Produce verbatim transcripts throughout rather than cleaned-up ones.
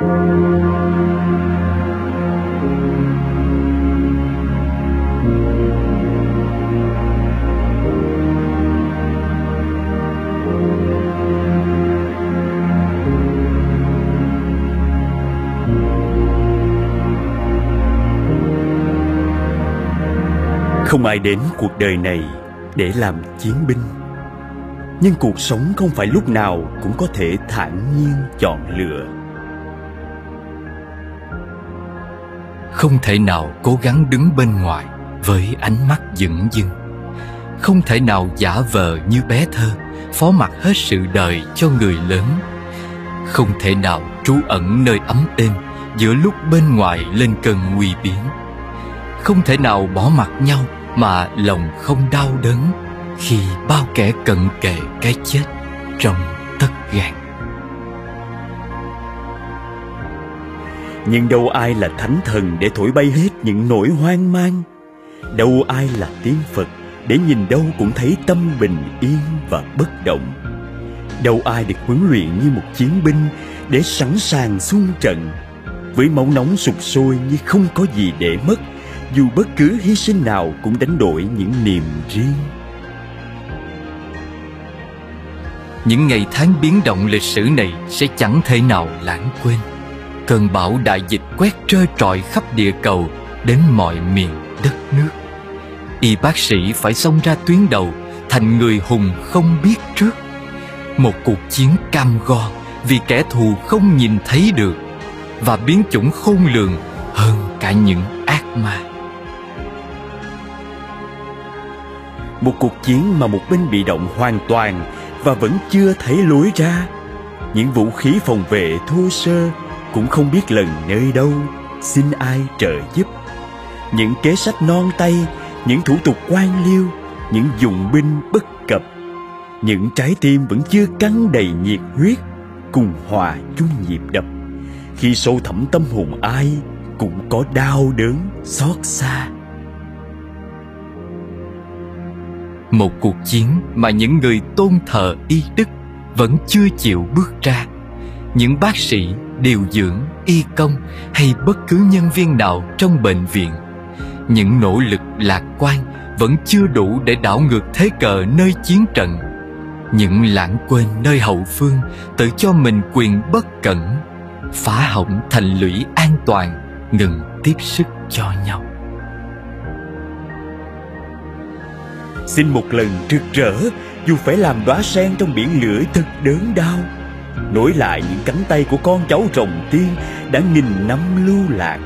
Không ai đến cuộc đời này để làm chiến binh, nhưng cuộc sống không phải lúc nào cũng có thể thản nhiên chọn lựa. Không thể nào cố gắng đứng bên ngoài với ánh mắt dửng dưng, không thể nào giả vờ như bé thơ, phó mặc hết sự đời cho người lớn, không thể nào trú ẩn nơi ấm êm giữa lúc bên ngoài lên cơn nguy biến, không thể nào bỏ mặc nhau mà lòng không đau đớn khi bao kẻ cận kề cái chết trong tất gan. Nhưng đâu ai là thánh thần để thổi bay hết những nỗi hoang mang, đâu ai là tiếng Phật để nhìn đâu cũng thấy tâm bình yên và bất động, đâu ai được huấn luyện như một chiến binh để sẵn sàng xung trận với máu nóng sục sôi như không có gì để mất, dù bất cứ hy sinh nào cũng đánh đổi những niềm riêng. Những ngày tháng biến động lịch sử này sẽ chẳng thể nào lãng quên. Cơn bão đại dịch quét trơ trọi khắp địa cầu đến mọi miền đất nước. Y bác sĩ phải xông ra tuyến đầu, thành người hùng không biết trước. Một cuộc chiến cam go vì kẻ thù không nhìn thấy được, và biến chủng khôn lường hơn cả những ác ma. Một cuộc chiến mà một bên bị động hoàn toàn và vẫn chưa thấy lối ra. Những vũ khí phòng vệ thô sơ cũng không biết lần nơi đâu, xin ai trợ giúp. Những kế sách non tay, những thủ tục quan liêu, những dụng binh bất cập, những trái tim vẫn chưa căng đầy nhiệt huyết cùng hòa chung nhịp đập. Khi sâu thẳm tâm hồn ai cũng có đau đớn xót xa. Một cuộc chiến mà những người tôn thờ y đức vẫn chưa chịu bước ra. Những bác sĩ, điều dưỡng, y công hay bất cứ nhân viên nào trong bệnh viện, những nỗ lực lạc quan vẫn chưa đủ để đảo ngược thế cờ nơi chiến trận. Những lãng quên nơi hậu phương tự cho mình quyền bất cẩn, phá hỏng thành lũy an toàn, ngừng tiếp sức cho nhau. Xin một lần rực rỡ, dù phải làm đóa sen trong biển lửa thật đớn đau, nối lại những cánh tay của con cháu rồng tiên đã nghìn năm lưu lạc.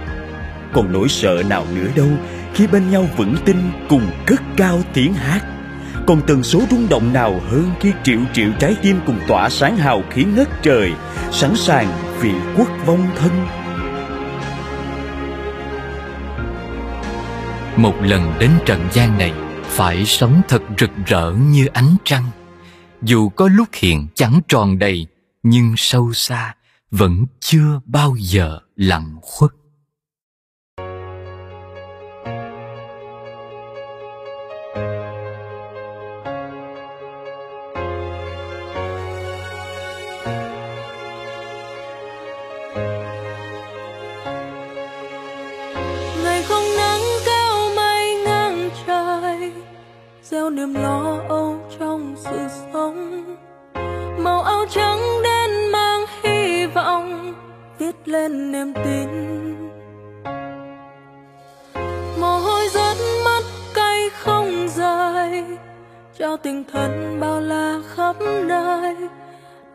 Còn nỗi sợ nào nữa đâu khi bên nhau vững tin cùng cất cao tiếng hát. Còn tần số rung động nào hơn khi triệu triệu trái tim cùng tỏa sáng hào khí ngất trời, sẵn sàng vì quốc vong thân. Một lần đến trần gian này phải sống thật rực rỡ như ánh trăng, dù có lúc hiện chẳng tròn đầy, nhưng sâu xa vẫn chưa bao giờ lặng khuất. Ngày không nắng cao mây ngang trời, gieo niềm lo âu trong sự sống. Màu áo trắng đen mang hy vọng, viết lên niềm tin. Mồ hôi rớt mắt cay không rời, trao tình thân bao la khắp nơi,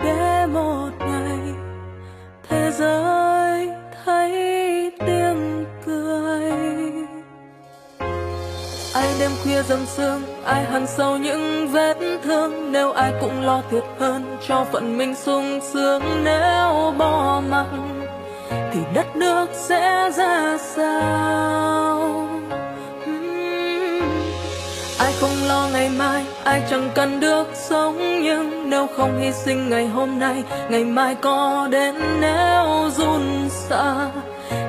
để một ngày thế giới thấy tiếng cười. Ai đêm khuya dầm sương, ai hằn sâu những vết thương. Nếu ai cũng lo thiệt hơn cho phận mình sung sướng, nếu bỏ mặc thì đất nước sẽ ra sao? uhm. Ai không lo ngày mai, ai chẳng cần được sống, nhưng nếu không hy sinh ngày hôm nay, ngày mai có đến nếu run sợ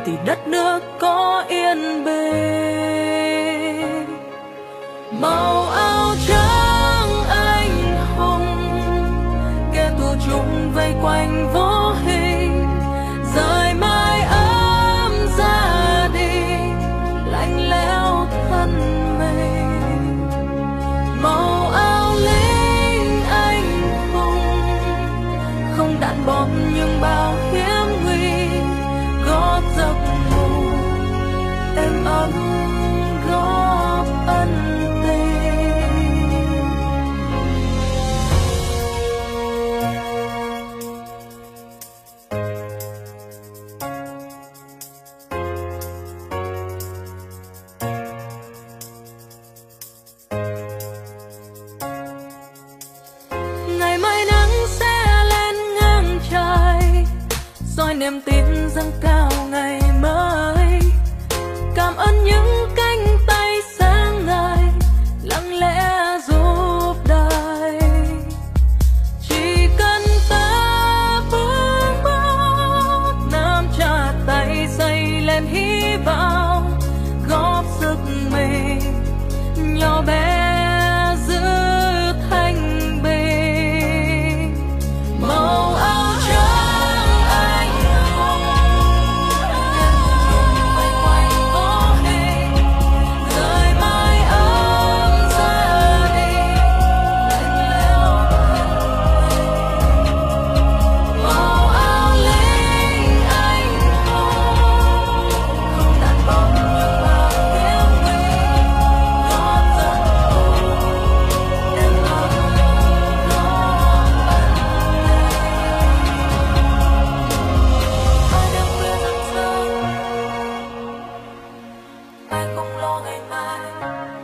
thì đất nước có yên bình. Màu áo trắng anh hùng, kẻ thù chung vây quanh vô hình. có niềm tin dâng cao ngày mới. Cảm ơn những cánh tay sáng ngời lặng lẽ giúp đời. Chỉ cần ta vững bước nắm chặt tay xây lên hy vọng, góp sức mình nhỏ bé. Anh không lo ngày mai.